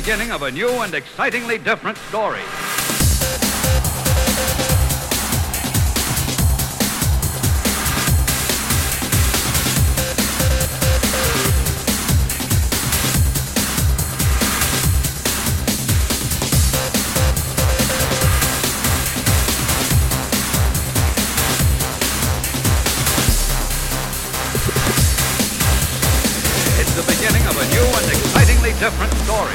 beginning of a new and excitingly different story. Different story.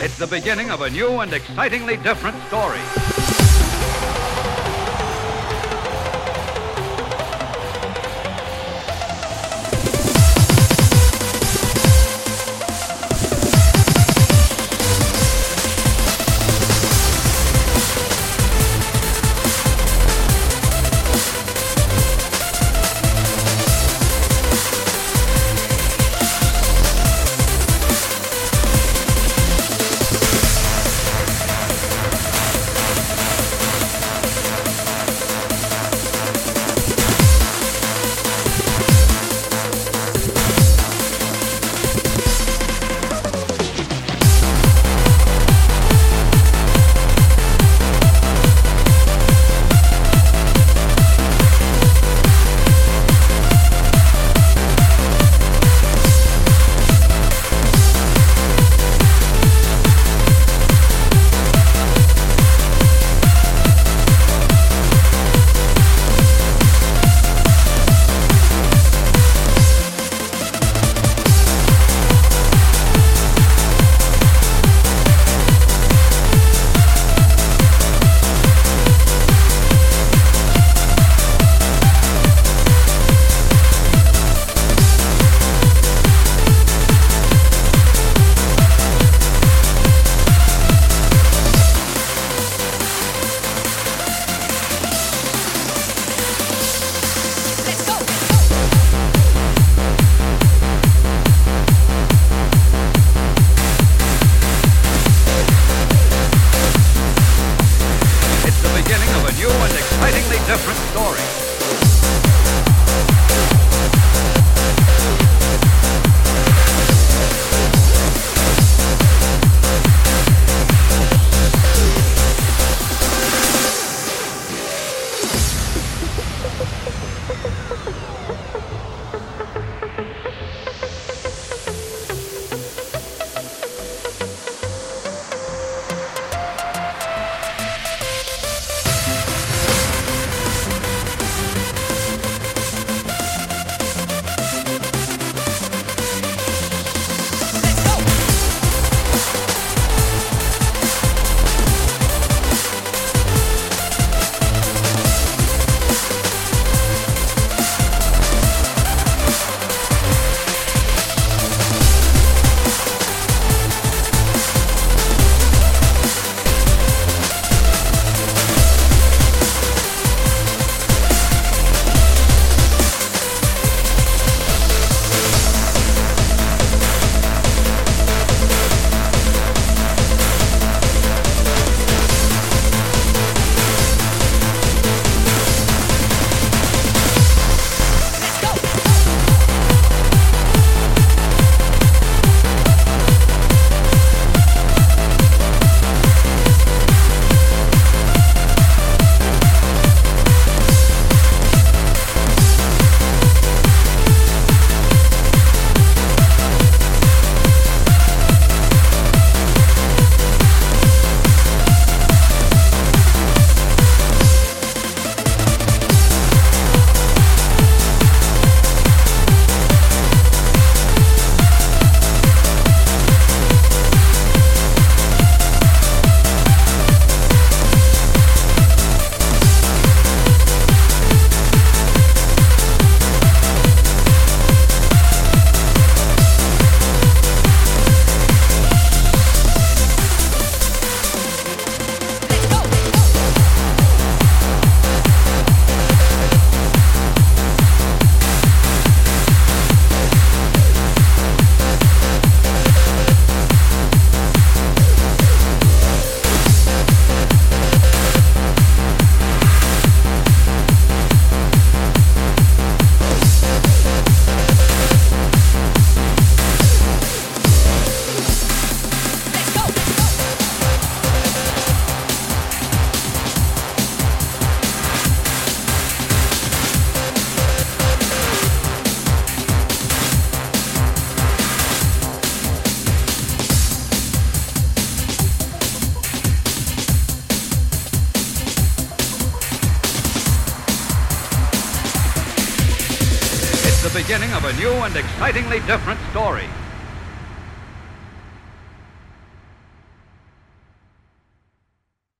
It's the beginning of a new and excitingly different story. beginning of a new and excitingly different story.